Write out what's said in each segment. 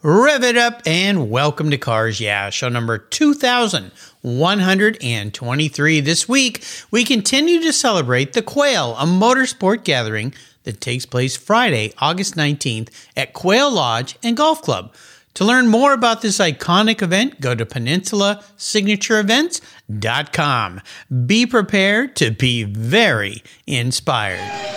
Rev it up and welcome to Cars Yeah, show number 2123. This week, we continue to celebrate the Quail, a motorsport gathering that takes place Friday, August 19th at Quail Lodge and Golf Club. To learn more about this iconic event, go to PeninsulaSignatureEvents.com. Be prepared to be very inspired.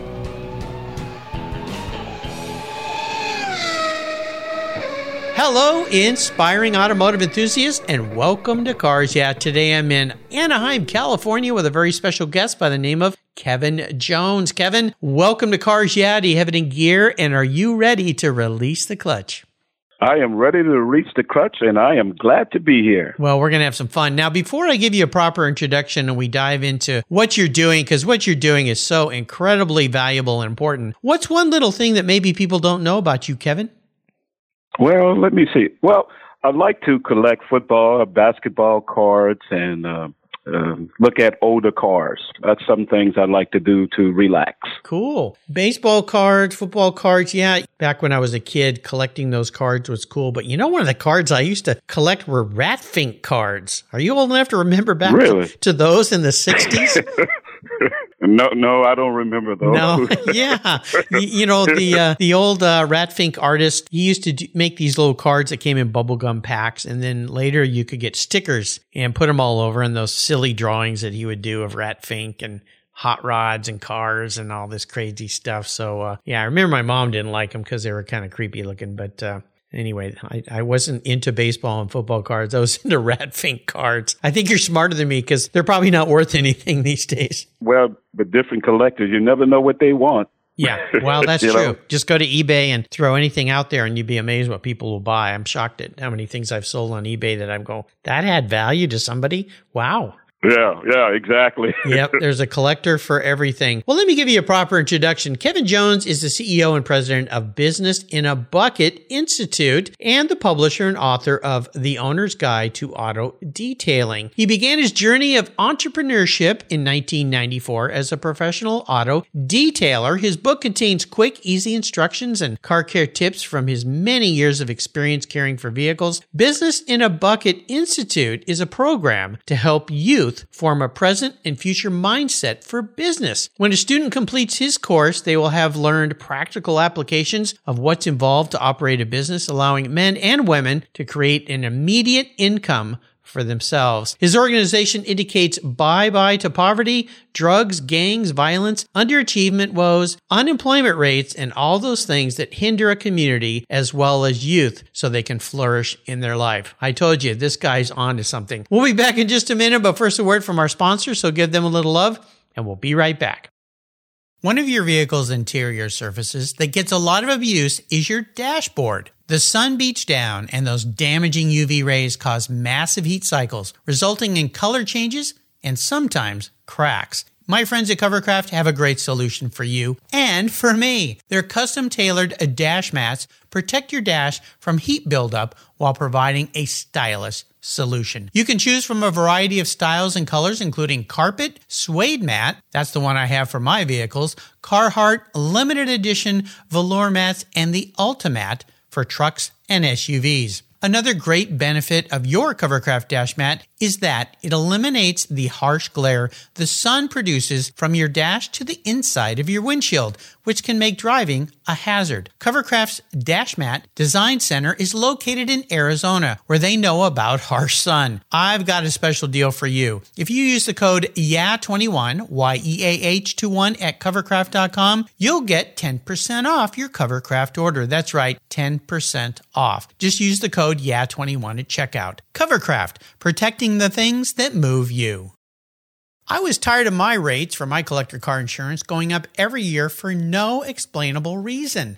Hello, inspiring automotive enthusiasts, and welcome to Cars Yeah. Today I'm in Anaheim, California, with a very special guest by the name of Kevin Jones. Kevin, welcome to Cars Yeah. Do you have it in gear, and are you ready to release the clutch? I am ready to release the clutch, and I am glad to be here. Well, we're going to have some fun. Now, before I give you a proper introduction and we dive into what you're doing, because what you're doing is so incredibly valuable and important, what's one little thing that maybe people don't know about you, Kevin? Well, let me see. Well, I like to collect football, basketball cards, and look at older cars. That's some things I like to do to relax. Cool. Baseball cards, football cards. Yeah, back when I was a kid, collecting those cards was cool. But you know, one of the cards I used to collect were Ratfink cards. Are you old enough to remember back to those in the 60s? No, I don't remember those. No, yeah. You know, the old Ratfink artist, he used to make these little cards that came in bubblegum packs, and then later you could get stickers and put them all over, and those silly drawings that he would do of Ratfink and hot rods and cars and all this crazy stuff. So, yeah, I remember my mom didn't like them because they were kind of creepy looking, but... Anyway, I wasn't into baseball and football cards. I was into Ratfink cards. I think you're smarter than me because they're probably not worth anything these days. Well, but different collectors, you never know what they want. Yeah, well, that's true. Know? Just go to eBay and throw anything out there and you'd be amazed what people will buy. I'm shocked at how many things I've sold on eBay that I'm going, that had value to somebody? Wow. Yeah, exactly. Yep, there's a collector for everything. Well, let me give you a proper introduction. Kevin Jones is the CEO and president of Business in a Bucket Institute and the publisher and author of The Owner's Guide to Auto Detailing. He began his journey of entrepreneurship in 1994 as a professional auto detailer. His book contains quick, easy instructions and car care tips from his many years of experience caring for vehicles. Business in a Bucket Institute is a program to help you form a present and future mindset for business. When a student completes his course, they will have learned practical applications of what's involved to operate a business, allowing men and women to create an immediate income for themselves. His organization indicates bye-bye to poverty, drugs, gangs, violence, underachievement woes, unemployment rates, and all those things that hinder a community as well as youth so they can flourish in their life. I told you, this guy's on to something. We'll be back in just a minute, but first a word from our sponsor, so give them a little love, and we'll be right back. One of your vehicle's interior surfaces that gets a lot of abuse is your dashboard. The sun beats down and those damaging UV rays cause massive heat cycles, resulting in color changes and sometimes cracks. My friends at Covercraft have a great solution for you and for me. Their custom-tailored dash mats protect your dash from heat buildup while providing a stylish solution. You can choose from a variety of styles and colors, including carpet, suede mat, that's the one I have for my vehicles, Carhartt limited edition velour mats, and the Ultimat for trucks and SUVs. Another great benefit of your Covercraft dash mat is that it eliminates the harsh glare the sun produces from your dash to the inside of your windshield, which can make driving a hazard. Covercraft's Dash Mat Design Center is located in Arizona, where they know about harsh sun. I've got a special deal for you. If you use the code YEAH21, Y-E-A-H-21 at Covercraft.com, you'll get 10% off your Covercraft order. That's right, 10% off. Just use the code YEAH21 at checkout. Covercraft, protecting the things that move you. I was tired of my rates for my collector car insurance going up every year for no explainable reason.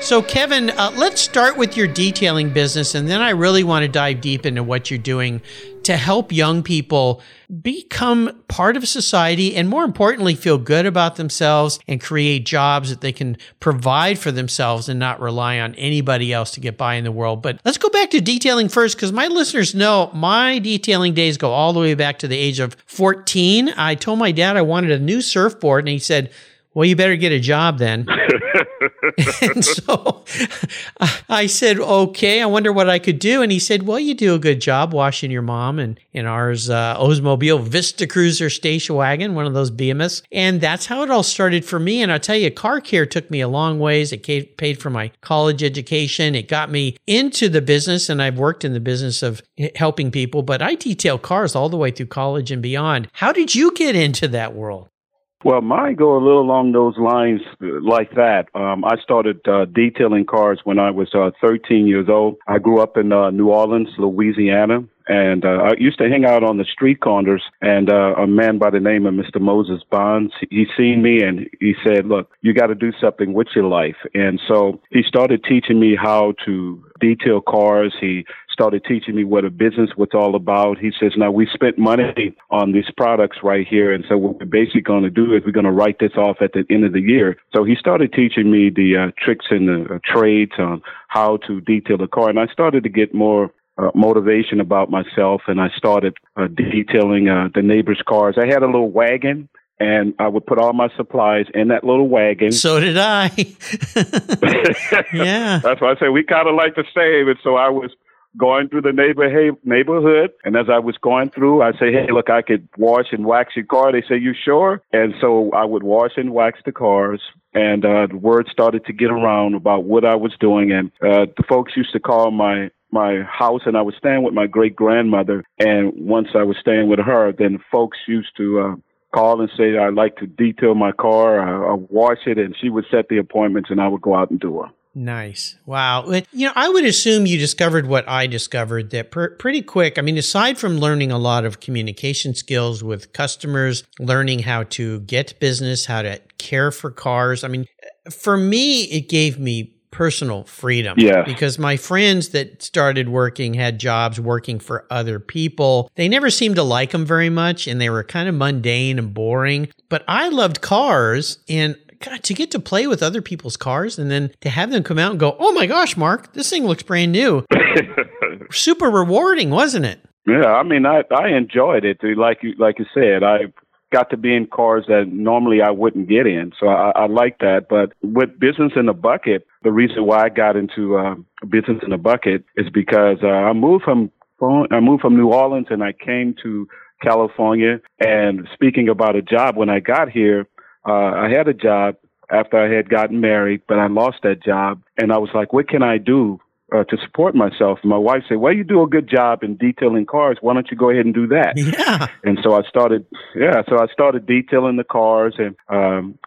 So Kevin, let's start with your detailing business, and then I really want to dive deep into what you're doing to help young people become part of society and, more importantly, feel good about themselves and create jobs that they can provide for themselves and not rely on anybody else to get by in the world. But let's go back to detailing first, because my listeners know my detailing days go all the way back to the age of 14. I told my dad I wanted a new surfboard, and he said, well, you better get a job then. And so I said, okay, I wonder what I could do. And he said, well, you do a good job washing your mom and in ours Oldsmobile Vista Cruiser station wagon, one of those BMS. And that's how it all started for me. And I'll tell you, car care took me a long ways. It paid for my college education. It got me into the business, and I've worked in the business of helping people, but I detail cars all the way through college and beyond. How did you get into that world? Well, mine go a little along those lines like that. I started detailing cars when I was 13 years old. I grew up in New Orleans, Louisiana, and I used to hang out on the street corners, and a man by the name of Mr. Moses Bonds, he seen me, and he said, look, you got to do something with your life. And so he started teaching me how to detail cars. He started teaching me what a business was all about. He says, now, we spent money on these products right here, and so what we're basically going to do is we're going to write this off at the end of the year. So he started teaching me the tricks and the trades on how to detail the car, and I started to get more motivation about myself, and I started detailing the neighbors' cars. I had a little wagon, and I would put all my supplies in that little wagon. So did I. Yeah. That's why I say we kind of like to save it, so I was going through the neighborhood, and as I was going through, I say, hey, look, I could wash and wax your car. They say, you sure? And so I would wash and wax the cars, and the word started to get around about what I was doing, and the folks used to call my house, and I was staying with my great-grandmother, and once I was staying with her, then folks used to call and say, I'd like to detail my car, I'll wash it, and she would set the appointments, and I would go out and do her. Nice. Wow. You know, I would assume you discovered what I discovered that pretty quick. I mean, aside from learning a lot of communication skills with customers, learning how to get business, how to care for cars. I mean, for me, it gave me personal freedom. Yeah. Because my friends that started working had jobs working for other people. They never seemed to like them very much, and they were kind of mundane and boring. But I loved cars, and God, to get to play with other people's cars and then to have them come out and go, oh my gosh, Mark, this thing looks brand new. Super rewarding, wasn't it? Yeah, I mean, I enjoyed it. Like you said, I got to be in cars that normally I wouldn't get in. So I like that. But with Business in a Bucket, the reason why I got into Business in a Bucket is because I moved from New Orleans, and I came to California. And speaking about a job, when I got here, I had a job after I had gotten married, but I lost that job. And I was like, what can I do to support myself? And my wife said, well, you do a good job in detailing cars. Why don't you go ahead and do that? Yeah. And so I started detailing the cars. And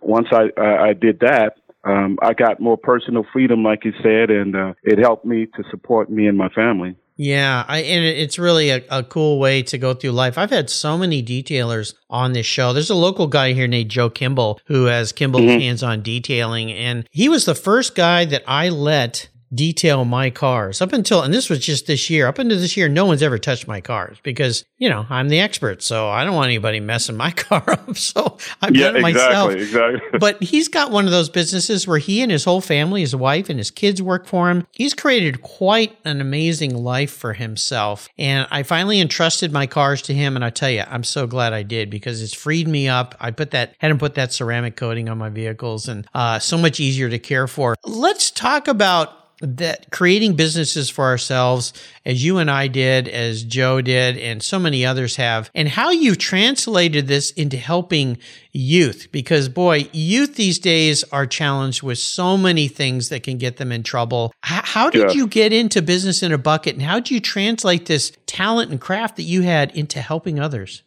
once I did that, I got more personal freedom, like you said, and it helped me to support me and my family. Yeah, and it's really a cool way to go through life. I've had so many detailers on this show. There's a local guy here named Joe Kimball who has Kimball's Hands-On Detailing, and he was the first guy that I let detail my cars up until this year. No one's ever touched my cars because, you know, I'm the expert, so I don't want anybody messing my car up. So I've done it myself. Exactly. But he's got one of those businesses where he and his whole family, his wife and his kids, work for him. He's created quite an amazing life for himself. And I finally entrusted my cars to him. And I tell you, I'm so glad I did, because it's freed me up. I hadn't put that ceramic coating on my vehicles, and so much easier to care for. Let's talk about that, creating businesses for ourselves, as you and I did, as Joe did, and so many others have, and how you've translated this into helping youth. Because, boy, youth these days are challenged with so many things that can get them in trouble. How did you get into Business in a Bucket, and how did you translate this talent and craft that you had into helping others?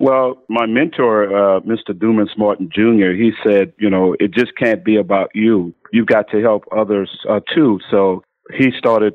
Well, my mentor, Mr. Dumas Martin Jr., he said, you know, it just can't be about you. You've got to help others too. So he started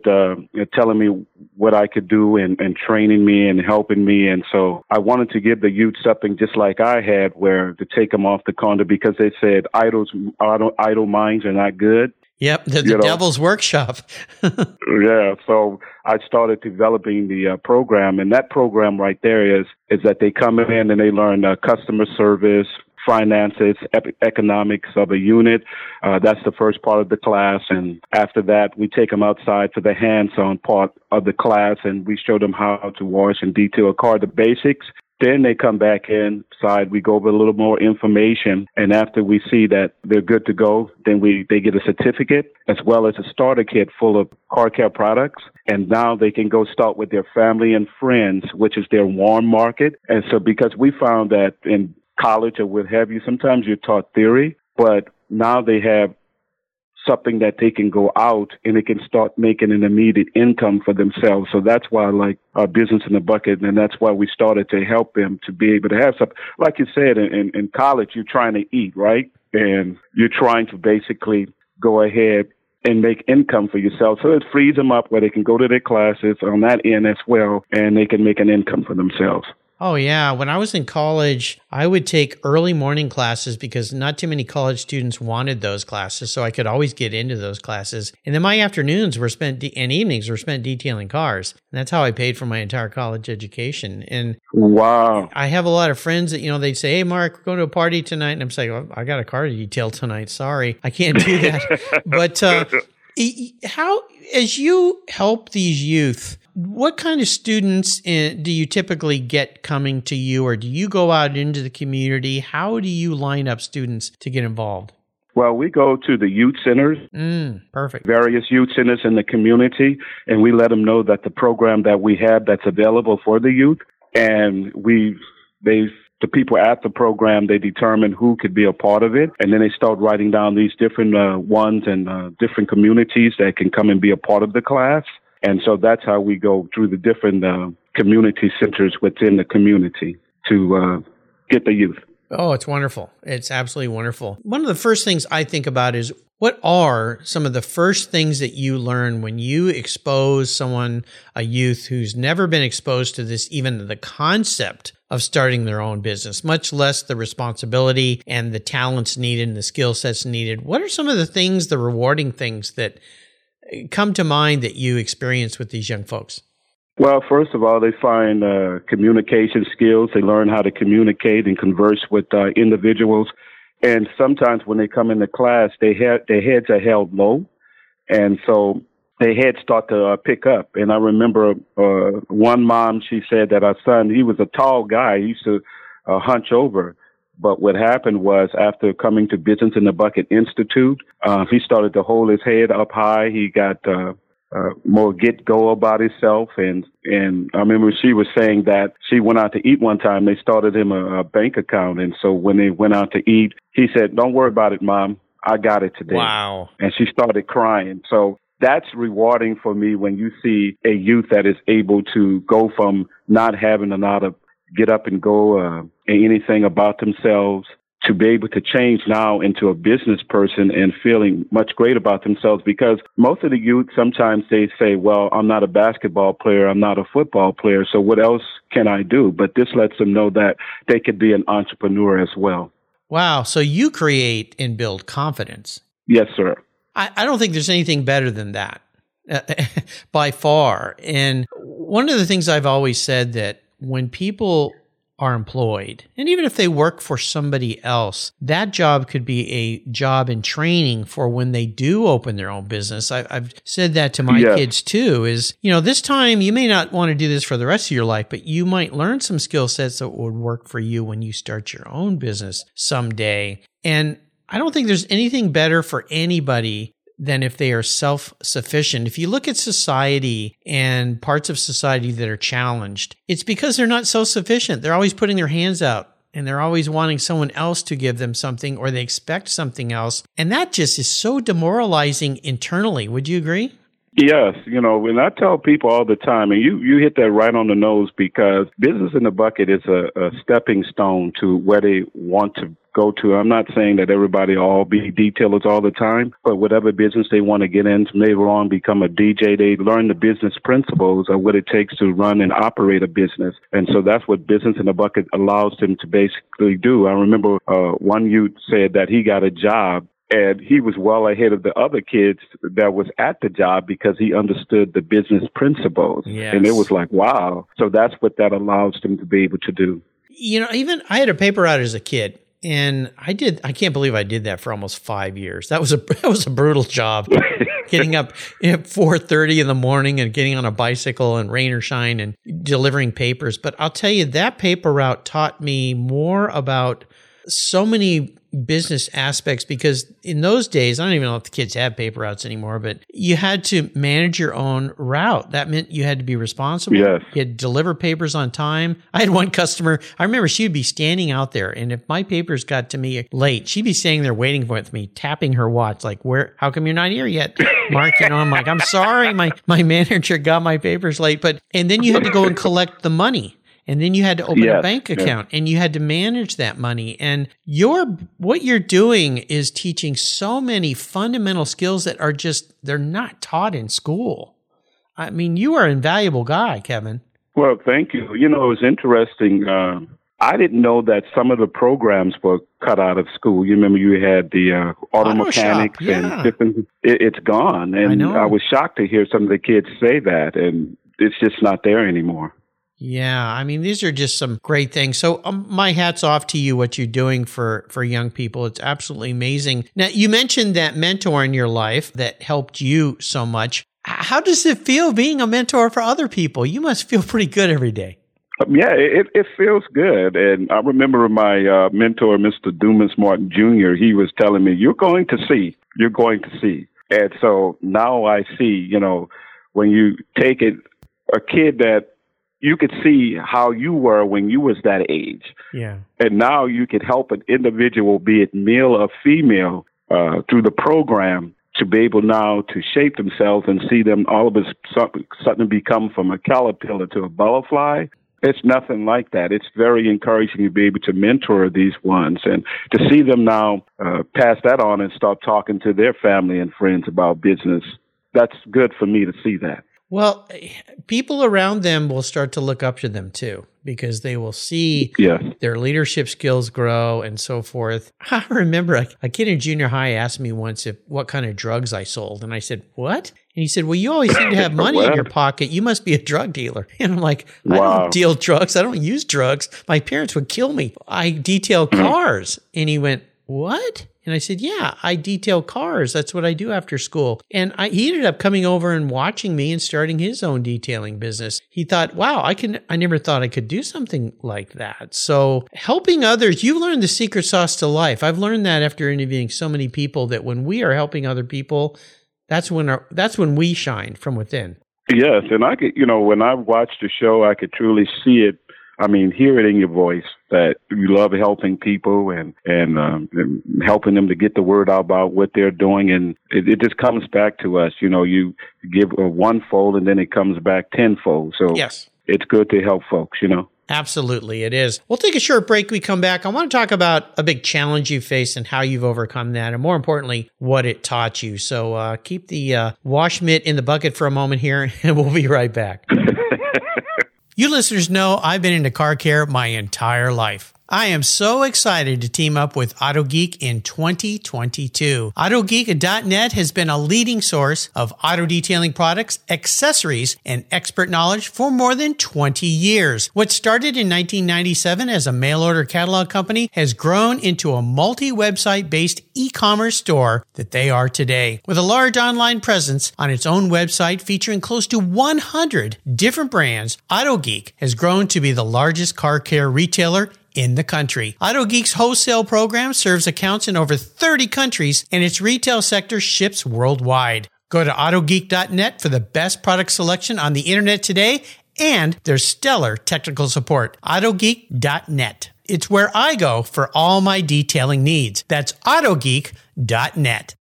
telling me what I could do and training me and helping me. And so I wanted to give the youth something just like I had, where to take them off the corner, because they said idle minds are not good. Yep, the devil's workshop. Yeah, so I started developing the program, and that program right there is that they come in and they learn customer service, finances, economics of a unit. That's the first part of the class, and after that, we take them outside for the hands-on part of the class, and we show them how to wash and detail a car, the basics. Then they come back inside, we go over a little more information, and after we see that they're good to go, then they get a certificate as well as a starter kit full of car care products. And now they can go start with their family and friends, which is their warm market. And so, because we found that in college or what have you, sometimes you're taught theory, but now they have something that they can go out and they can start making an immediate income for themselves. So that's why I like our Business in a Bucket, and that's why we started to help them to be able to have something. Like you said, in college, you're trying to eat, right? And you're trying to basically go ahead and make income for yourself. So it frees them up where they can go to their classes on that end as well, and they can make an income for themselves. Oh, yeah. When I was in college, I would take early morning classes because not too many college students wanted those classes, so I could always get into those classes. And then my afternoons were spent and evenings were spent detailing cars. And that's how I paid for my entire college education. And wow, I have a lot of friends that, you know, they'd say, "Hey, Mark, we're going to a party tonight." And I'm saying, "Well, I got a car to detail tonight. Sorry, I can't do that." But how, as you help these youth, what kind of students do you typically get coming to you, or do you go out into the community? How do you line up students to get involved? Well, we go to the youth centers, perfect. Various youth centers in the community, and we let them know that the program that we have that's available for the youth, and the people at the program, they determine who could be a part of it, and then they start writing down these different ones and different communities that can come and be a part of the class. And so that's how we go through the different community centers within the community to get the youth. Oh, it's wonderful. It's absolutely wonderful. One of the first things I think about is, what are some of the first things that you learn when you expose a youth who's never been exposed to this, even the concept of starting their own business, much less the responsibility and the talents needed and the skill sets needed? What are some of the rewarding things that come to mind that you experience with these young folks? Well, first of all, they find communication skills. They learn how to communicate and converse with individuals. And sometimes when they come into class, their heads are held low. And so their heads start to pick up. And I remember one mom, she said that our son, he was a tall guy. He used to hunch over. But what happened was, after coming to Business in the Bucket Institute, he started to hold his head up high. He got more get-go about himself. And I remember she was saying that she went out to eat one time. They started him a bank account. And so when they went out to eat, he said, "Don't worry about it, Mom. I got it today." Wow. And she started crying. So that's rewarding for me when you see a youth that is able to go from not having a lot of get up and go anything about themselves to be able to change now into a business person and feeling much great about themselves, because most of the youth, sometimes they say, well, I'm not a basketball player, I'm not a football player, so what else can I do? But this lets them know that they could be an entrepreneur as well. Wow. So you create and build confidence. Yes, sir. I don't think there's anything better than that by far. And one of the things I've always said that when people are employed, and even if they work for somebody else, that job could be a job in training for when they do open their own business. I've said that to my kids too, is, you know, this time you may not want to do this for the rest of your life, but you might learn some skill sets that would work for you when you start your own business someday. And I don't think there's anything better for anybody than if they are self-sufficient. If you look at society and parts of society that are challenged, it's because they're not self-sufficient. They're always putting their hands out and they're always wanting someone else to give them something, or they expect something else. And that just is so demoralizing internally. Would you agree? Yes. You know, and I tell people all the time, and you hit that right on the nose, because Business in a Bucket is a stepping stone to where they want to go to. I'm not saying that everybody all be detailers all the time, but whatever business they want to get into, later on become a DJ, they learn the business principles of what it takes to run and operate a business. And so that's what Business in a Bucket allows them to basically do. I remember one youth said that he got a job, and he was well ahead of the other kids that was at the job because he understood the business principles. Yes. And it was like, wow. So that's what that allows them to be able to do. You know, even I had a paper route as a kid. And I can't believe I did that for almost 5 years. That was a brutal job, getting up at 4:30 in the morning and getting on a bicycle in rain or shine and delivering papers. But I'll tell you, that paper route taught me more about so many business aspects, because in those days, I don't even know if the kids have paper routes anymore, but you had to manage your own route. That meant you had to be responsible. Yes. You had to deliver papers on time. I had one customer, I remember she would be standing out there, and if my papers got to me late, she'd be standing there waiting with me, tapping her watch, like, how come you're not here yet? Mark, you know, I'm like, I'm sorry, my manager got my papers late. But, and then you had to go and collect the money. And then you had to open a bank account and you had to manage that money. And what you're doing is teaching so many fundamental skills that are just, they're not taught in school. I mean, you are an invaluable guy, Kevin. Well, thank you. You know, it was interesting. I didn't know that some of the programs were cut out of school. You remember you had the auto mechanics shop, and different, it's gone. And I was shocked to hear some of the kids say that. And it's just not there anymore. Yeah, I mean, these are just some great things. So my hat's off to you, what you're doing for young people. It's absolutely amazing. Now, you mentioned that mentor in your life that helped you so much. How does it feel being a mentor for other people? You must feel pretty good every day. Yeah, it feels good. And I remember my mentor, Mr. Dumas Martin Jr., he was telling me, you're going to see. And so now I see, you know, when you take it, a kid that, you could see how you were when you was that age. Yeah. And now you could help an individual, be it male or female, through the program to be able now to shape themselves and see them all of a sudden become from a caterpillar to a butterfly. It's nothing like that. It's very encouraging to be able to mentor these ones and to see them now pass that on and start talking to their family and friends about business. That's good for me to see that. Well, people around them will start to look up to them too, because they will see their leadership skills grow and so forth. I remember a kid in junior high asked me once what kind of drugs I sold. And I said, what? And he said, well, you always seem to have money in your pocket. You must be a drug dealer. And I'm like, I don't deal drugs. I don't use drugs. My parents would kill me. I detail cars. And he went, what? And I said, yeah, I detail cars. That's what I do after school. And he ended up coming over and watching me and starting his own detailing business. He thought, wow, I never thought I could do something like that. So helping others, you learn the secret sauce to life. I've learned that after interviewing so many people, that when we are helping other people, that's when we shine from within. Yes. And I could, you know, when I watched the show, I could truly see it. I mean, hear it in your voice that you love helping people and helping them to get the word out about what they're doing. And it just comes back to us. You know, you give one fold and then it comes back tenfold. So it's good to help folks, you know. Absolutely, it is. We'll take a short break. We come back. I want to talk about a big challenge you faced and how you've overcome that, and more importantly, what it taught you. So keep the wash mitt in the bucket for a moment here, and we'll be right back. You listeners know I've been into car care my entire life. I am so excited to team up with AutoGeek in 2022. AutoGeek.net has been a leading source of auto detailing products, accessories, and expert knowledge for more than 20 years. What started in 1997 as a mail-order catalog company has grown into a multi-website-based e-commerce store that they are today. With a large online presence on its own website featuring close to 100 different brands, AutoGeek has grown to be the largest car care retailer in the country. AutoGeek's wholesale program serves accounts in over 30 countries, and its retail sector ships worldwide. Go to AutoGeek.net for the best product selection on the internet today and their stellar technical support. AutoGeek.net. It's where I go for all my detailing needs. That's AutoGeek.net.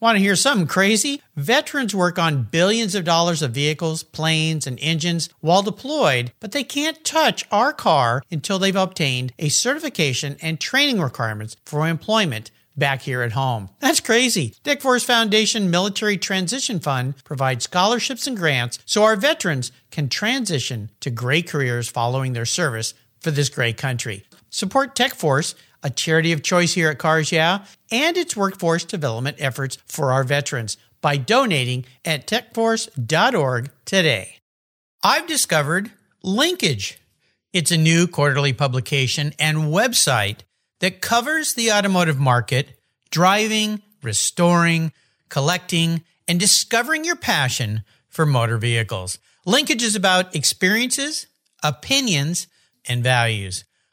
Want to hear something crazy? Veterans work on billions of dollars of vehicles, planes, and engines while deployed, but they can't touch our car until they've obtained a certification and training requirements for employment back here at home. That's crazy. TechForce Foundation Military Transition Fund provides scholarships and grants so our veterans can transition to great careers following their service for this great country. Support TechForce, a charity of choice here at Cars Yeah, and its workforce development efforts for our veterans by donating at techforce.org today. I've discovered Linkage. It's a new quarterly publication and website that covers the automotive market, driving, restoring, collecting, and discovering your passion for motor vehicles. Linkage is about experiences, opinions, and values.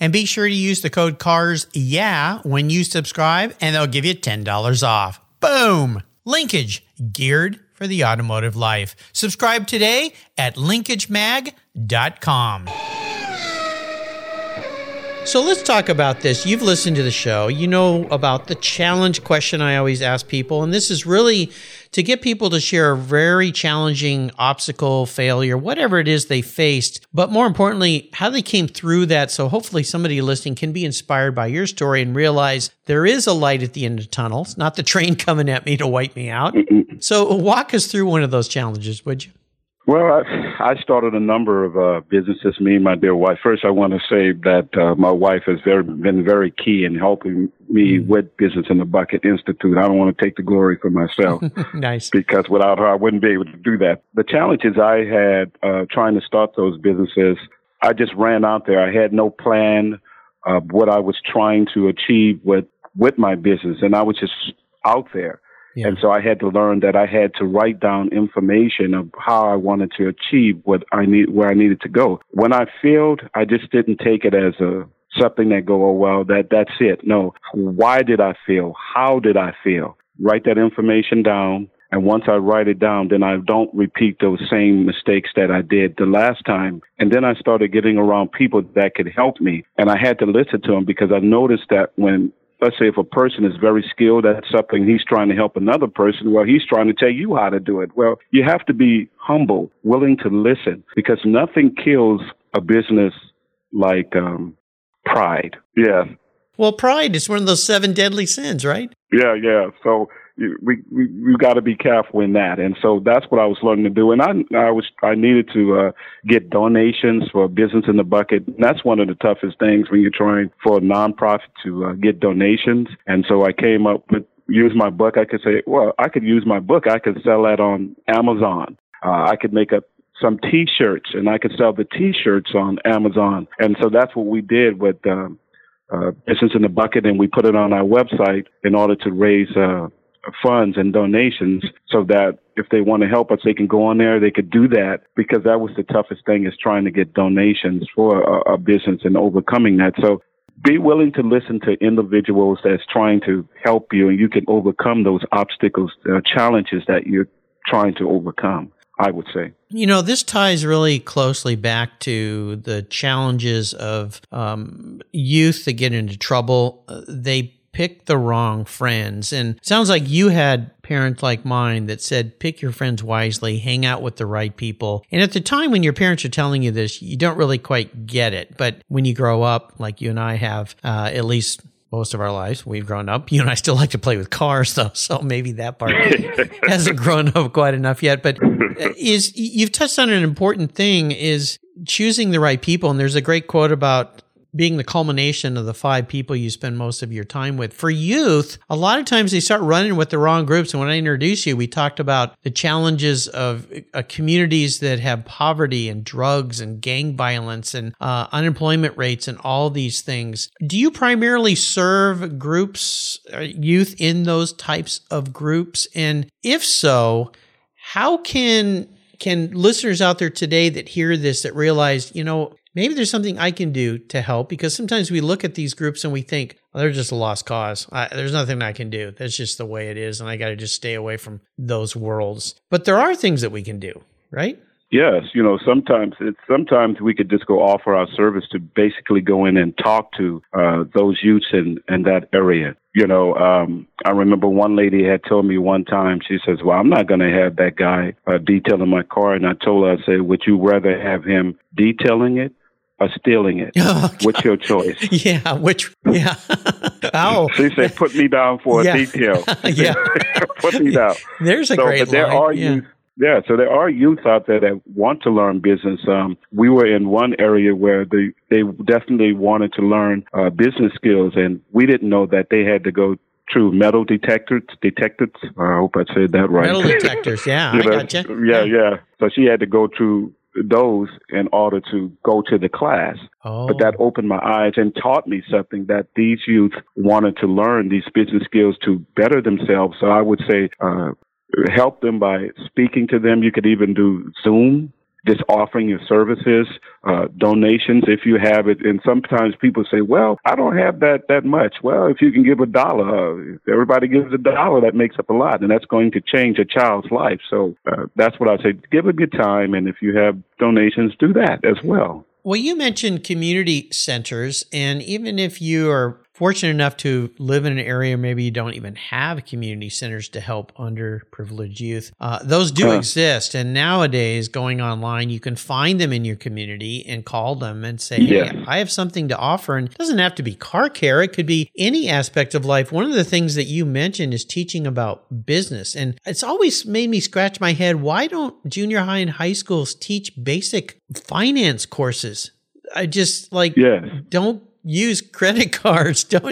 And be sure to use the code CARSYEAH when you subscribe, and they'll give you $10 off. Boom! Linkage, geared for the automotive life. Subscribe today at linkagemag.com. So let's talk about this. You've listened to the show. You know about the challenge question I always ask people, and this is really to get people to share a very challenging obstacle, failure, whatever it is they faced, but more importantly, how they came through that. So hopefully somebody listening can be inspired by your story and realize there is a light at the end of the tunnel. It's not the train coming at me to wipe me out. So walk us through one of those challenges, would you? Well, I started a number of businesses, me and my dear wife. First, I want to say that my wife has been very key in helping me with Business in the Bucket Institute. I don't want to take the glory for myself. Nice. Because without her, I wouldn't be able to do that. The challenges I had trying to start those businesses, I just ran out there. I had no plan of what I was trying to achieve with my business, and I was just out there. Yeah. And so I had to learn that I had to write down information of how I wanted to achieve where I needed to go. When I failed, I just didn't take it as something that go, oh, well, that's it. No. Why did I fail? How did I fail? Write that information down. And once I write it down, then I don't repeat those same mistakes that I did the last time. And then I started getting around people that could help me. And I had to listen to them because I noticed that when, let's say if a person is very skilled at something, he's trying to help another person. Well, he's trying to tell you how to do it. Well, you have to be humble, willing to listen, because nothing kills a business like pride. Yeah. Well, pride is one of those 7 deadly sins, right? Yeah. So we got to be careful in that. And so that's what I was learning to do. And I needed to get donations for Business in the Bucket. And that's one of the toughest things when you're trying for a nonprofit to get donations. And so I came up with use my book. I could say, well, I could use my book. I could sell that on Amazon. I could make some T-shirts, and I could sell the T-shirts on Amazon. And so that's what we did with Business in the Bucket, and we put it on our website in order to raise funds and donations so that if they want to help us, they can go on there. They could do that, because that was the toughest thing, is trying to get donations for a business and overcoming that. So be willing to listen to individuals that's trying to help you, and you can overcome those obstacles, challenges that you're trying to overcome, I would say. You know, this ties really closely back to the challenges of youth that get into trouble. They pick the wrong friends. And it sounds like you had parents like mine that said, pick your friends wisely, hang out with the right people. And at the time when your parents are telling you this, you don't really quite get it. But when you grow up, like you and I have, at least most of our lives, we've grown up. You and I still like to play with cars, though, so maybe that part hasn't grown up quite enough yet. But you've touched on an important thing, is choosing the right people. And there's a great quote about being the culmination of the five people you spend most of your time with. For youth, a lot of times they start running with the wrong groups. And when I introduced you, we talked about the challenges of communities that have poverty and drugs and gang violence and unemployment rates and all these things. Do you primarily serve groups, youth in those types of groups? And if so, how can listeners out there today that hear this, that realize, you know, maybe there's something I can do to help? Because sometimes we look at these groups and we think, oh, they're just a lost cause. There's nothing I can do. That's just the way it is. And I got to just stay away from those worlds. But there are things that we can do, right? Yes. You know, sometimes we could just go offer our service to basically go in and talk to those youths in that area. You know, I remember one lady had told me one time, she says, well, I'm not going to have that guy detailing my car. And I told her, I said, would you rather have him detailing it or stealing it? Oh, what's your choice? Yeah, yeah. Oh. She said, put me down for a detail. Yeah. Put me down. There's a great line. So there are youth out there that want to learn business. We were in one area where they definitely wanted to learn business skills, and we didn't know that they had to go through metal detectors. I hope I said that right. Metal detectors, yeah. I gotcha. Yeah. So she had to go through those in order to go to the class. Oh. But that opened my eyes and taught me something, that these youth wanted to learn these business skills to better themselves. So I would say help them by speaking to them. You could even do Zoom, just offering your services, donations if you have it. And sometimes people say, well, I don't have that much. Well, if you can give $1, if everybody gives $1, that makes up a lot, and that's going to change a child's life. So that's what I say. Give it your time, and if you have donations, do that as well. Well, you mentioned community centers, and even if you are fortunate enough to live in an area maybe you don't even have community centers to help underprivileged youth, those do exist. And nowadays, going online, you can find them in your community and call them and say, hey, I have something to offer. And it doesn't have to be car care. It could be any aspect of life. One of the things that you mentioned is teaching about business. And it's always made me scratch my head. Why don't junior high and high schools teach basic finance courses? I just don't use credit cards. Don't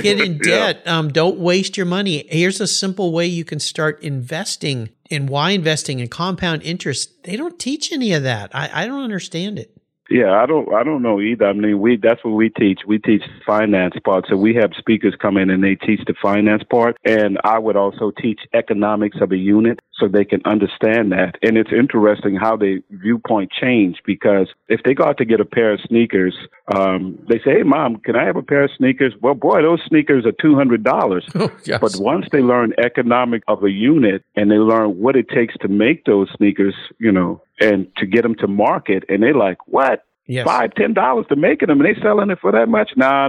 get in debt. Don't waste your money. Here's a simple way you can start investing, and why investing and compound interest. They don't teach any of that. I don't understand it. Yeah, I don't know either. I mean, that's what we teach. We teach the finance part. So we have speakers come in and they teach the finance part. And I would also teach economics of a unit so they can understand that. And it's interesting how the viewpoint changed, because if they go out to get a pair of sneakers, they say, hey, Mom, can I have a pair of sneakers? Well, boy, those sneakers are $200. Oh, yes. But once they learn economics of a unit and they learn what it takes to make those sneakers, you know, and to get them to market, and they're like, what? Yes. $5-$10 to making them, and they selling it for that much? No.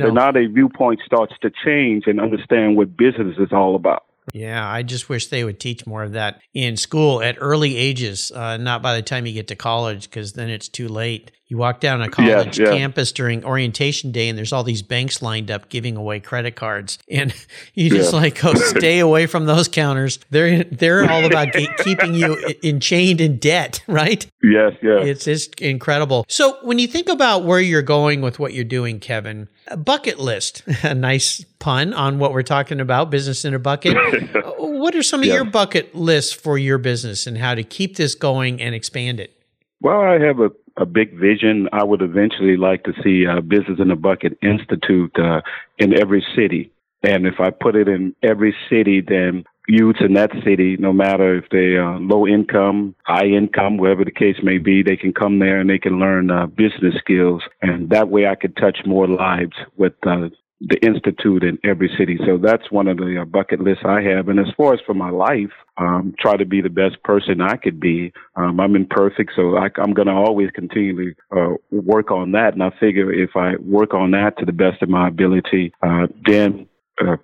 So now their viewpoint starts to change and understand what business is all about. Yeah, I just wish they would teach more of that in school at early ages, not by the time you get to college, because then it's too late. You walk down a college campus during orientation day, and there's all these banks lined up giving away credit cards, and you just stay away from those counters. They're all about keeping you enchained in debt, right? Yes, yes. It's just incredible. So when you think about where you're going with what you're doing, Kevin, a bucket list, a nice pun on what we're talking about, business in a bucket. What are some of your bucket lists for your business, and how to keep this going and expand it? Well, I have a big vision. I would eventually like to see Business in a Bucket Institute in every city. And if I put it in every city, then youths in that city, no matter if they are low income, high income, wherever the case may be, they can come there and they can learn business skills. And that way I could touch more lives with the Institute in every city. So that's one of the bucket lists I have. And as far as for my life, try to be the best person I could be. I'm imperfect, so I'm going to always continually work on that. And I figure if I work on that to the best of my ability, then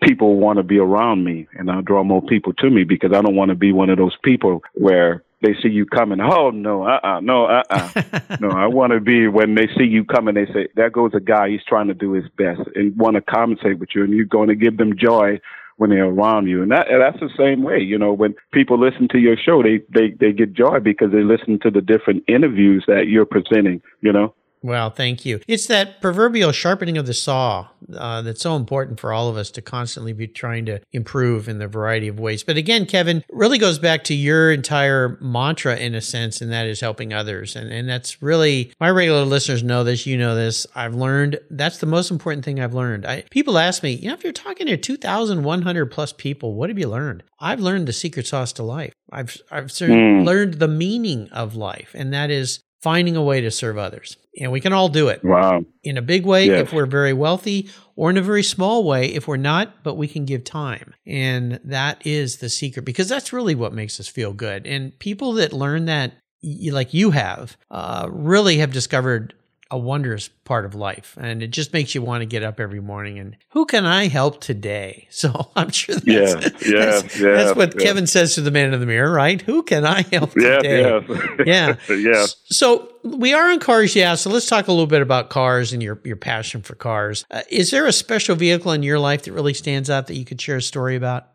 people want to be around me, and I'll draw more people to me because I don't want to be one of those people where they see you coming. Oh, no, no, I want to be when they see you coming, they say, there goes a guy, he's trying to do his best and want to compensate with you, and you're going to give them joy when they're around you. And that's the same way, you know, when people listen to your show, they get joy because they listen to the different interviews that you're presenting, you know? Well, thank you. It's that proverbial sharpening of the saw that's so important for all of us to constantly be trying to improve in the variety of ways. But again, Kevin, really goes back to your entire mantra in a sense, and that is helping others. And that's really, my regular listeners know this, you know this, I've learned, that's the most important thing I've learned. People ask me, you know, if you're talking to 2,100 plus people, what have you learned? I've learned the secret sauce to life. I've certainly learned the meaning of life, and that is finding a way to serve others. And we can all do it. Wow. In a big way, yes, if we're very wealthy, or in a very small way, if we're not, but we can give time. And that is the secret, because that's really what makes us feel good. And people that learn that, like you have, really have discovered a wondrous part of life. And it just makes you want to get up every morning and who can I help today? So I'm sure that's what Kevin says to the man in the mirror, right? Who can I help today? Yeah. Yeah. Yeah. So we are on cars. Yeah. So let's talk a little bit about cars and your passion for cars. Is there a special vehicle in your life that really stands out that you could share a story about?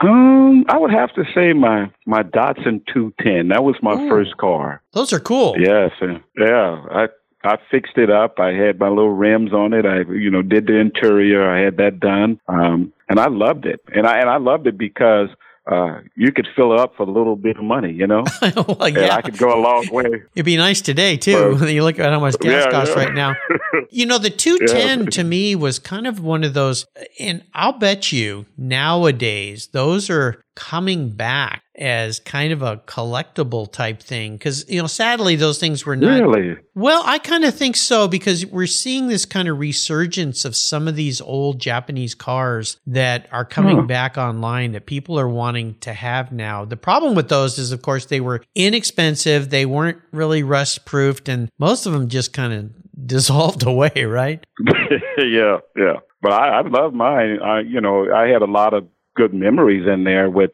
I would have to say my Datsun 210. That was my first car. Those are cool. Yes. Yeah. I fixed it up. I had my little rims on it. I, you know, did the interior. I had that done. And I loved it. And I loved it because you could fill it up for a little bit of money, you know? Well, yeah. And I could go a long way. It'd be nice today, too. You look at how much gas costs right now. You know, the 210 to me was kind of one of those, and I'll bet you nowadays those are coming back as kind of a collectible type thing. Because, you know, sadly, those things were not. Really? Well, I kind of think so, because we're seeing this kind of resurgence of some of these old Japanese cars that are coming back online that people are wanting to have now. The problem with those is, of course, they were inexpensive. They weren't really rust-proofed. And most of them just kind of dissolved away, right? Yeah. But I love mine. I had a lot of good memories in there with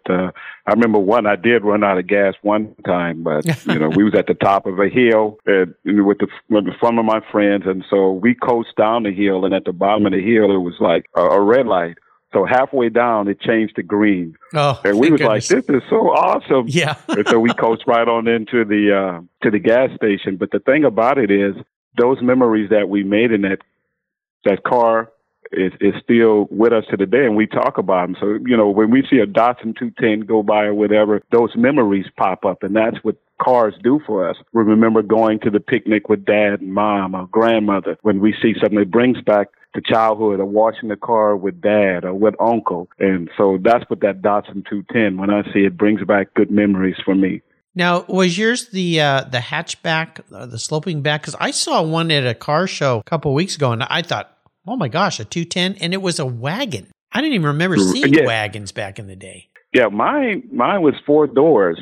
I remember one, I did run out of gas one time, but you know, we was at the top of a hill with some of my friends, and so we coasted down the hill, and at the bottom of the hill it was like a red light. So halfway down, it changed to green. Oh, and we was goodness, like, this is so awesome. Yeah. And so we coasted right on into the gas station. But the thing about it is those memories that we made in that car is still with us to the day, and we talk about them. So, you know, when we see a Datsun 210 go by or whatever, those memories pop up, and that's what cars do for us. We remember going to the picnic with dad and mom or grandmother. When we see something, that brings back the childhood, or washing the car with dad or with uncle. And so that's what that Datsun 210, when I see it, brings back good memories for me. Now, was yours the hatchback, the sloping back? Because I saw one at a car show a couple of weeks ago, and I thought, oh my gosh, a 210, and it was a wagon. I didn't even remember seeing wagons back in the day. Yeah, mine was four doors.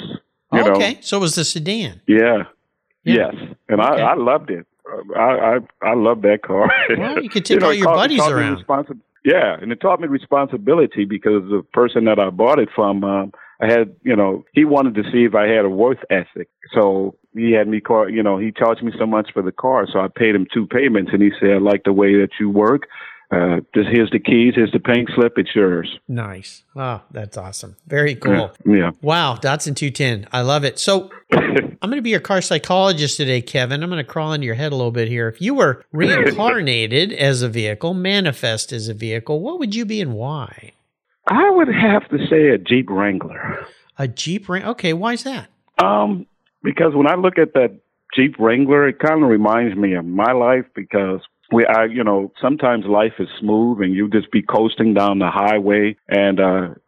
Okay, so it was the sedan. Yeah. Yes, and okay. I loved it. I loved that car. Well, you could take all your buddies around. Yeah, and it taught me responsibility, because the person that I bought it from, I had, he wanted to see if I had a worth ethic. So he had me he charged me so much for the car. So I paid him two payments, and he said, I like the way that you work. Here's the keys. Here's the pink slip. It's yours. Nice. Oh, that's awesome. Very cool. Yeah. Wow. Datsun 210. I love it. So I'm going to be your car psychologist today, Kevin. I'm going to crawl into your head a little bit here. If you were reincarnated as a vehicle, manifest as a vehicle, what would you be and why? I would have to say a Jeep Wrangler. A Jeep Wrangler? Okay, why is that? Because when I look at that Jeep Wrangler, it kind of reminds me of my life, because Sometimes life is smooth and you just be coasting down the highway, and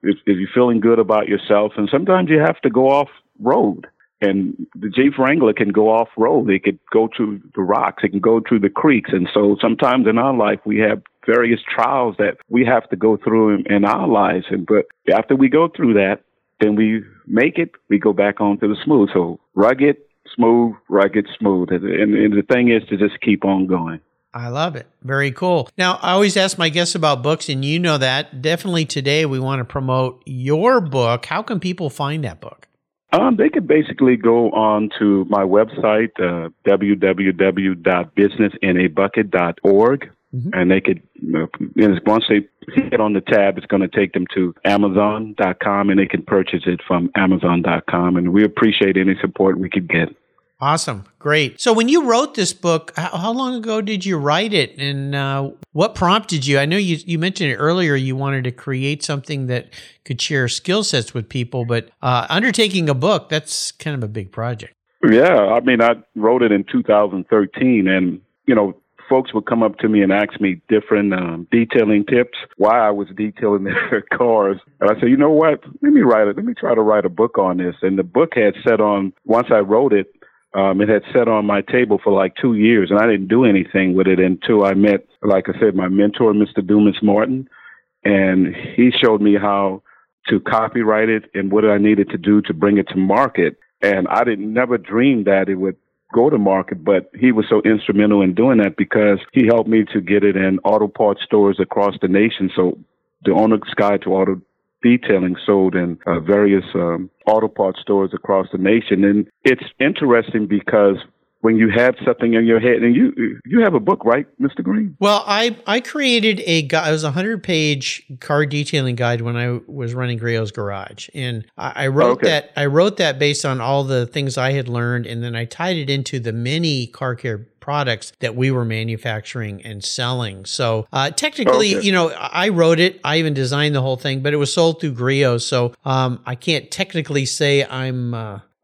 if you're feeling good about yourself, and sometimes you have to go off road. And the Jeep Wrangler can go off road. It could go through the rocks. It can go through the creeks. And so sometimes in our life, we have various trials that we have to go through in our lives. But after we go through that, then we make it, we go back onto the smooth. So rugged, smooth, rugged, smooth. And the thing is to just keep on going. I love it. Very cool. Now, I always ask my guests about books, and you know that. Definitely today we want to promote your book. How can people find that book? They could basically go on to my website, www.businessinabucket.org, and they could, once they hit on the tab, it's going to take them to Amazon.com, and they can purchase it from Amazon.com, and we appreciate any support we could get. Awesome. Great. So when you wrote this book, how long ago did you write it, and what prompted you? I know you mentioned it earlier, you wanted to create something that could share skill sets with people, but undertaking a book, that's kind of a big project. Yeah. I mean, I wrote it in 2013, and, folks would come up to me and ask me different detailing tips, why I was detailing their cars. And I said, you know what? Let me write it. Let me try to write a book on this. And the book had sat on, once I wrote it, it had sat on my table for like 2 years, and I didn't do anything with it until I met, like I said, my mentor, Mr. Dumas Martin, and he showed me how to copyright it and what I needed to do to bring it to market. And I never dreamed that it would go to market, but he was so instrumental in doing that because he helped me to get it in auto parts stores across the nation. So The Owner's Guide to Auto Detailing sold in various auto parts stores across the nation. And it's interesting because when you have something in your head, and you have a book, right, Mr. Green? Well, I created a guide. It was a 100-page car detailing guide when I was running Grail's Garage, and I wrote that based on all the things I had learned, and then I tied it into the many car care products that we were manufacturing and selling. So technically, I wrote it. I even designed the whole thing, but it was sold through Griot. So I can't technically say I'm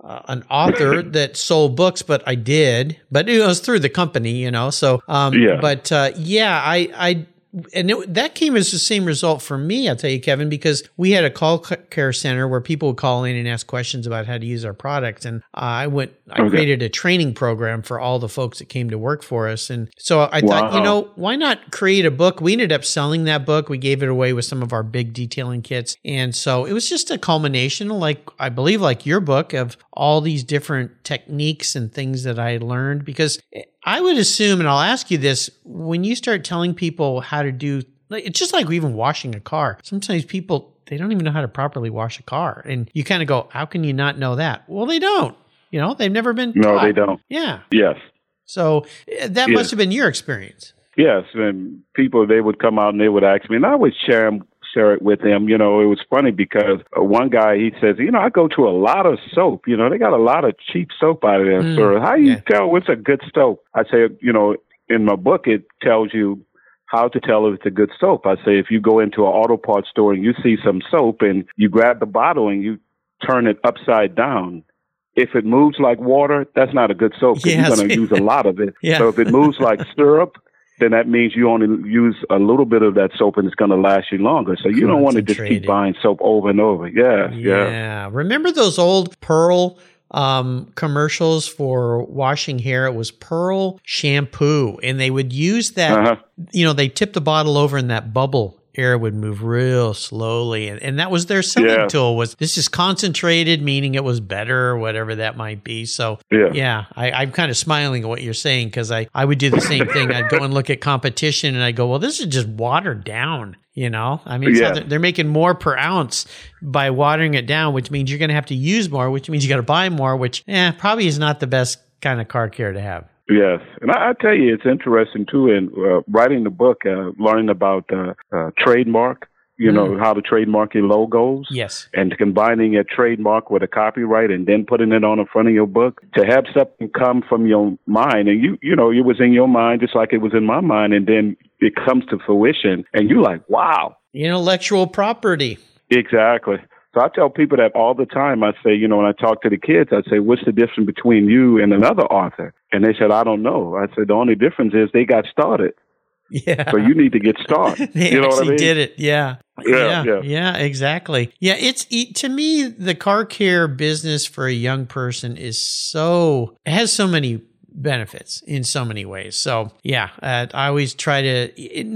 an author that sold books, but I did. But it was through the company, So, But that came as the same result for me, I'll tell you, Kevin, because we had a call care center where people would call in and ask questions about how to use our products. And I created a training program for all the folks that came to work for us. And so I thought, why not create a book? We ended up selling that book. We gave it away with some of our big detailing kits. And so it was just a culmination, like your book, of all these different techniques and things that I learned, because I would assume, and I'll ask you this, when you start telling people how to do, it's just like even washing a car. Sometimes people, they don't even know how to properly wash a car. And you kind of go, how can you not know that? Well, they don't. They've never been taught. No, they don't. Yeah. Yes. So that must have been your experience. Yes. And people, they would come out and they would ask me, and I would share it with them. It was funny because one guy, he says, I go to a lot of soap. They got a lot of cheap soap out of there, sir. How do you tell what's a good soap? I say, in my book, it tells you how to tell if it's a good soap. I say, if you go into an auto parts store and you see some soap and you grab the bottle and you turn it upside down, if it moves like water, that's not a good soap because you're going to use a lot of it. Yeah. So if it moves like syrup, then that means you only use a little bit of that soap and it's going to last you longer. So you don't want to just keep buying soap over and over. Yeah. Remember those old Pearl commercials for washing hair? It was Pearl shampoo. And they would use that, they tipped the bottle over in that bubble. Air would move real slowly. And that was their selling tool, was this is concentrated, meaning it was better or whatever that might be. So I'm kind of smiling at what you're saying because I would do the same thing. I'd go and look at competition and I go, well, this is just watered down. They're making more per ounce by watering it down, which means you're going to have to use more, which means you got to buy more, which probably is not the best kind of car care to have. Yes. And I tell you, it's interesting, too, in writing the book, learning about trademark, how to trademark your logos. Yes. And combining a trademark with a copyright and then putting it on the front of your book to have something come from your mind. And, it was in your mind just like it was in my mind. And then it comes to fruition. And you're like, wow. Intellectual property. Exactly. So I tell people that all the time. I say, when I talk to the kids, I say, what's the difference between you and another author? And they said, I don't know. I said, the only difference is they got started. Yeah. So you need to get started. They you know what I mean? Did it. Yeah. Yeah, yeah. Yeah, exactly. Yeah. To me, the car care business for a young person it has so many benefits in so many ways. So yeah, I always try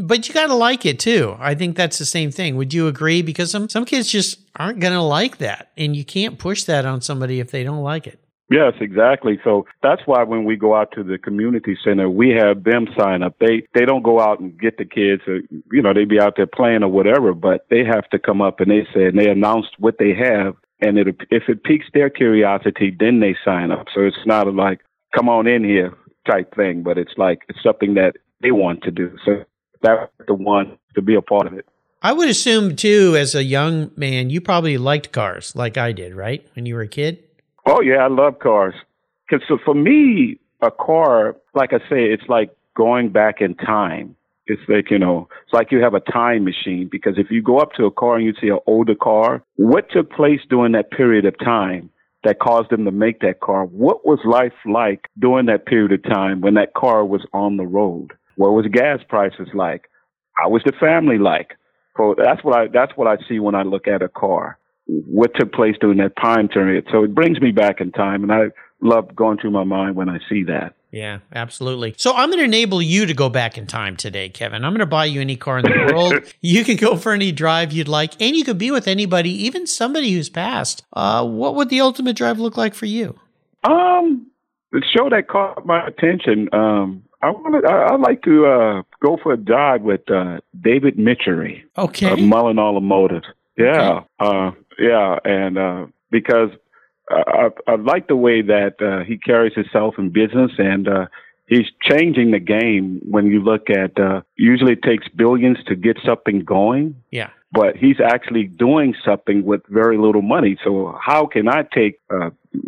but you got to like it too. I think that's the same thing. Would you agree? Because some kids just aren't going to like that. And you can't push that on somebody if they don't like it. Yes, exactly. So that's why when we go out to the community center, we have them sign up. They don't go out and get the kids, or, you know, they be out there playing or whatever, but they have to come up and they announce what they have. And if it piques their curiosity, then they sign up. So it's not like, come on in here type thing, but it's like, it's something that they want to do. So that's the one to be a part of it. I would assume too, as a young man, you probably liked cars like I did, right? When you were a kid? Oh, yeah, I love cars. 'Cause so for me, a car, like I say, it's like going back in time. It's like, you know, it's like you have a time machine, because if you go up to a car and you see an older car, what took place during that period of time that caused them to make that car? What was life like during that period of time when that car was on the road? What was gas prices like? How was the family like? So that's what I see when I look at a car. What took place during that time period. So it brings me back in time, and I love going through my mind when I see that. Yeah, absolutely. So I'm going to enable you to go back in time today, Kevin. I'm going to buy you any car in the world. You can go for any drive you'd like, and you could be with anybody, even somebody who's passed. What would the ultimate drive look like for you? The show that caught my attention, I'd like to go for a dive with David Michery. Okay. Mullen Automotive. Yeah. Okay. Yeah. And because I like the way that he carries himself in business, and he's changing the game when you look at usually it takes billions to get something going. Yeah. But he's actually doing something with very little money. So how can I take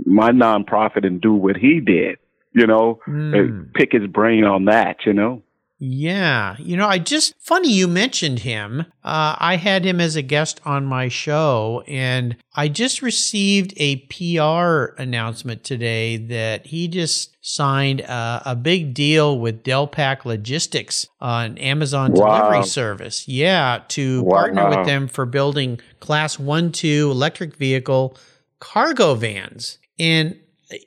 my nonprofit and do what he did, you know, and pick his brain on that, you know? Yeah. You know, funny you mentioned him. I had him as a guest on my show, and I just received a PR announcement today that he just signed a big deal with Delpak Logistics, an Amazon delivery service. Yeah. To partner with them for building class 1-2 electric vehicle cargo vans. And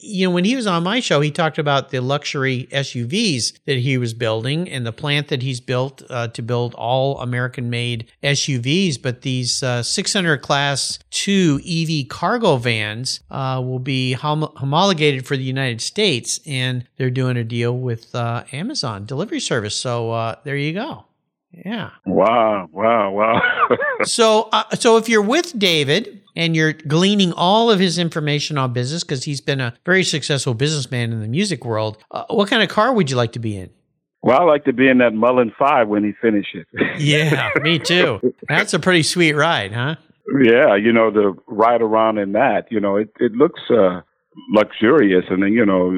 you know, when he was on my show, he talked about the luxury SUVs that he was building and the plant that he's built to build all American-made SUVs. But these 600 Class 2 EV cargo vans will be homologated for the United States, and they're doing a deal with Amazon delivery service. So there you go. Yeah. Wow. So if you're with David and you're gleaning all of his information on business, because he's been a very successful businessman in the music world, what kind of car would you like to be in? Well, I like to be in that Mullen 5 when he finishes. Yeah, me too. That's a pretty sweet ride, huh? Yeah, you know, the ride around in that, you know, it looks luxurious. And then, you know,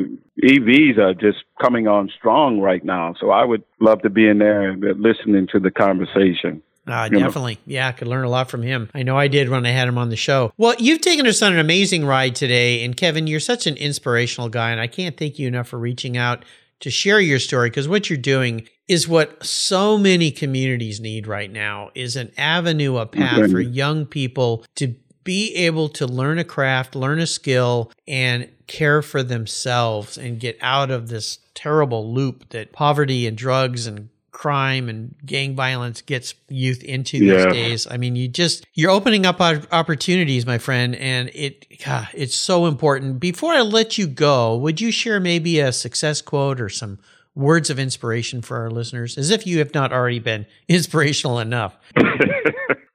EVs are just coming on strong right now. So I would love to be in there and listening to the conversation. Definitely. Yeah, I could learn a lot from him. I know I did when I had him on the show. Well, you've taken us on an amazing ride today. And Kevin, you're such an inspirational guy, and I can't thank you enough for reaching out to share your story, because what you're doing is what so many communities need right now, is an avenue, a path for young people to be able to learn a craft, learn a skill, and care for themselves and get out of this terrible loop that poverty and drugs and crime and gang violence gets youth into these days. I mean, you're opening up opportunities, my friend, and it's so important. Before I let you go, would you share maybe a success quote or some words of inspiration for our listeners, as if you have not already been inspirational enough?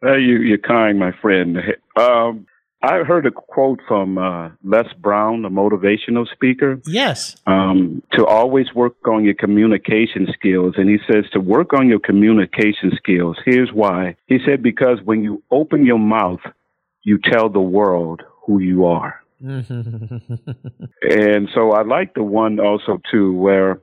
You're kind, my friend. I heard a quote from Les Brown, a motivational speaker. Yes. To always work on your communication skills. And he says to work on your communication skills. Here's why. He said, because when you open your mouth, you tell the world who you are. And so I like the one also, too, where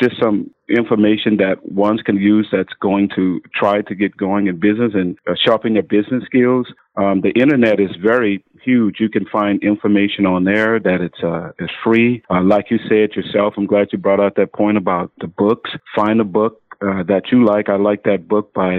just some information that ones can use that's going to try to get going in business and sharpen their business skills. The internet is very huge. You can find information on there that it's free. Like you said yourself, I'm glad you brought out that point about the books. Find a book that you like. I like that book by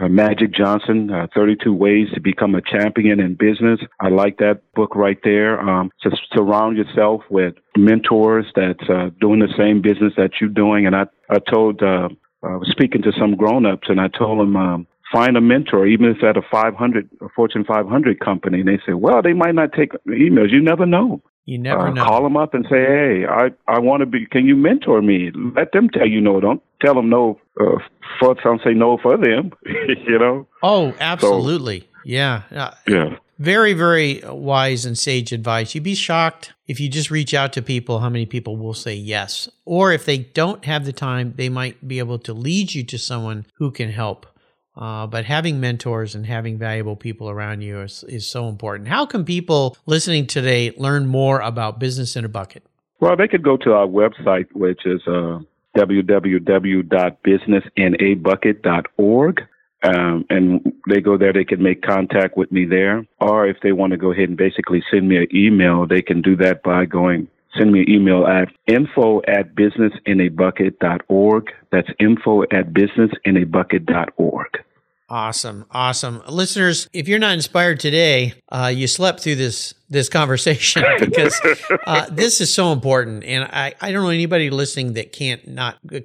Magic Johnson, 32 Ways to Become a Champion in Business. I like that book right there. To surround yourself with mentors that's doing the same business that you're doing. And I told, I was speaking to some grown-ups, and I told them, find a mentor, even if it's at a Fortune 500 company. And they said, well, they might not take emails. You never know. You never know. Call them up and say, hey, I want to be, can you mentor me? Let them tell you no. Don't tell them no. Don't say no for them, you know? Oh, absolutely. So, yeah. Yeah. Very, very wise and sage advice. You'd be shocked if you just reach out to people, how many people will say yes. Or if they don't have the time, they might be able to lead you to someone who can help. But having mentors and having valuable people around you is so important. How can people listening today learn more about Business in a Bucket? Well, they could go to our website, which is www.businessinabucket.org. And they go there, they can make contact with me there. Or if they want to go ahead and basically send me an email, they can do that by going, send me an email at info@businessinabucket.org. That's info@businessinabucket.org. Awesome. Awesome. Listeners, if you're not inspired today, you slept through this conversation because this is so important. And I don't know anybody listening that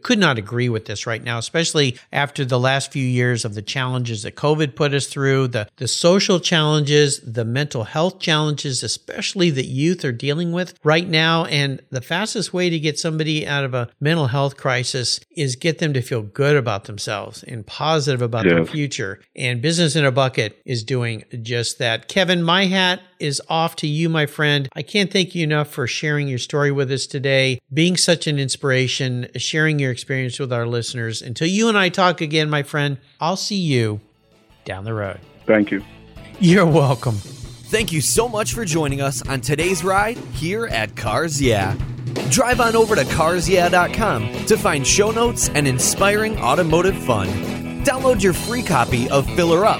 could not agree with this right now, especially after the last few years of the challenges that COVID put us through, the social challenges, the mental health challenges, especially that youth are dealing with right now. And the fastest way to get somebody out of a mental health crisis is get them to feel good about themselves and positive about their future. And Business in a Bucket is doing just that. Kevin, my hat is off to you, my friend. I can't thank you enough for sharing your story with us today, being such an inspiration, sharing your experience with our listeners. Until you and I talk again, my friend, I'll see you down the road. Thank you. You're welcome. Thank you so much for joining us on today's ride here at Cars Yeah. Drive on over to carsyeah.com to find show notes and inspiring automotive fun. Download your free copy of Filler Up,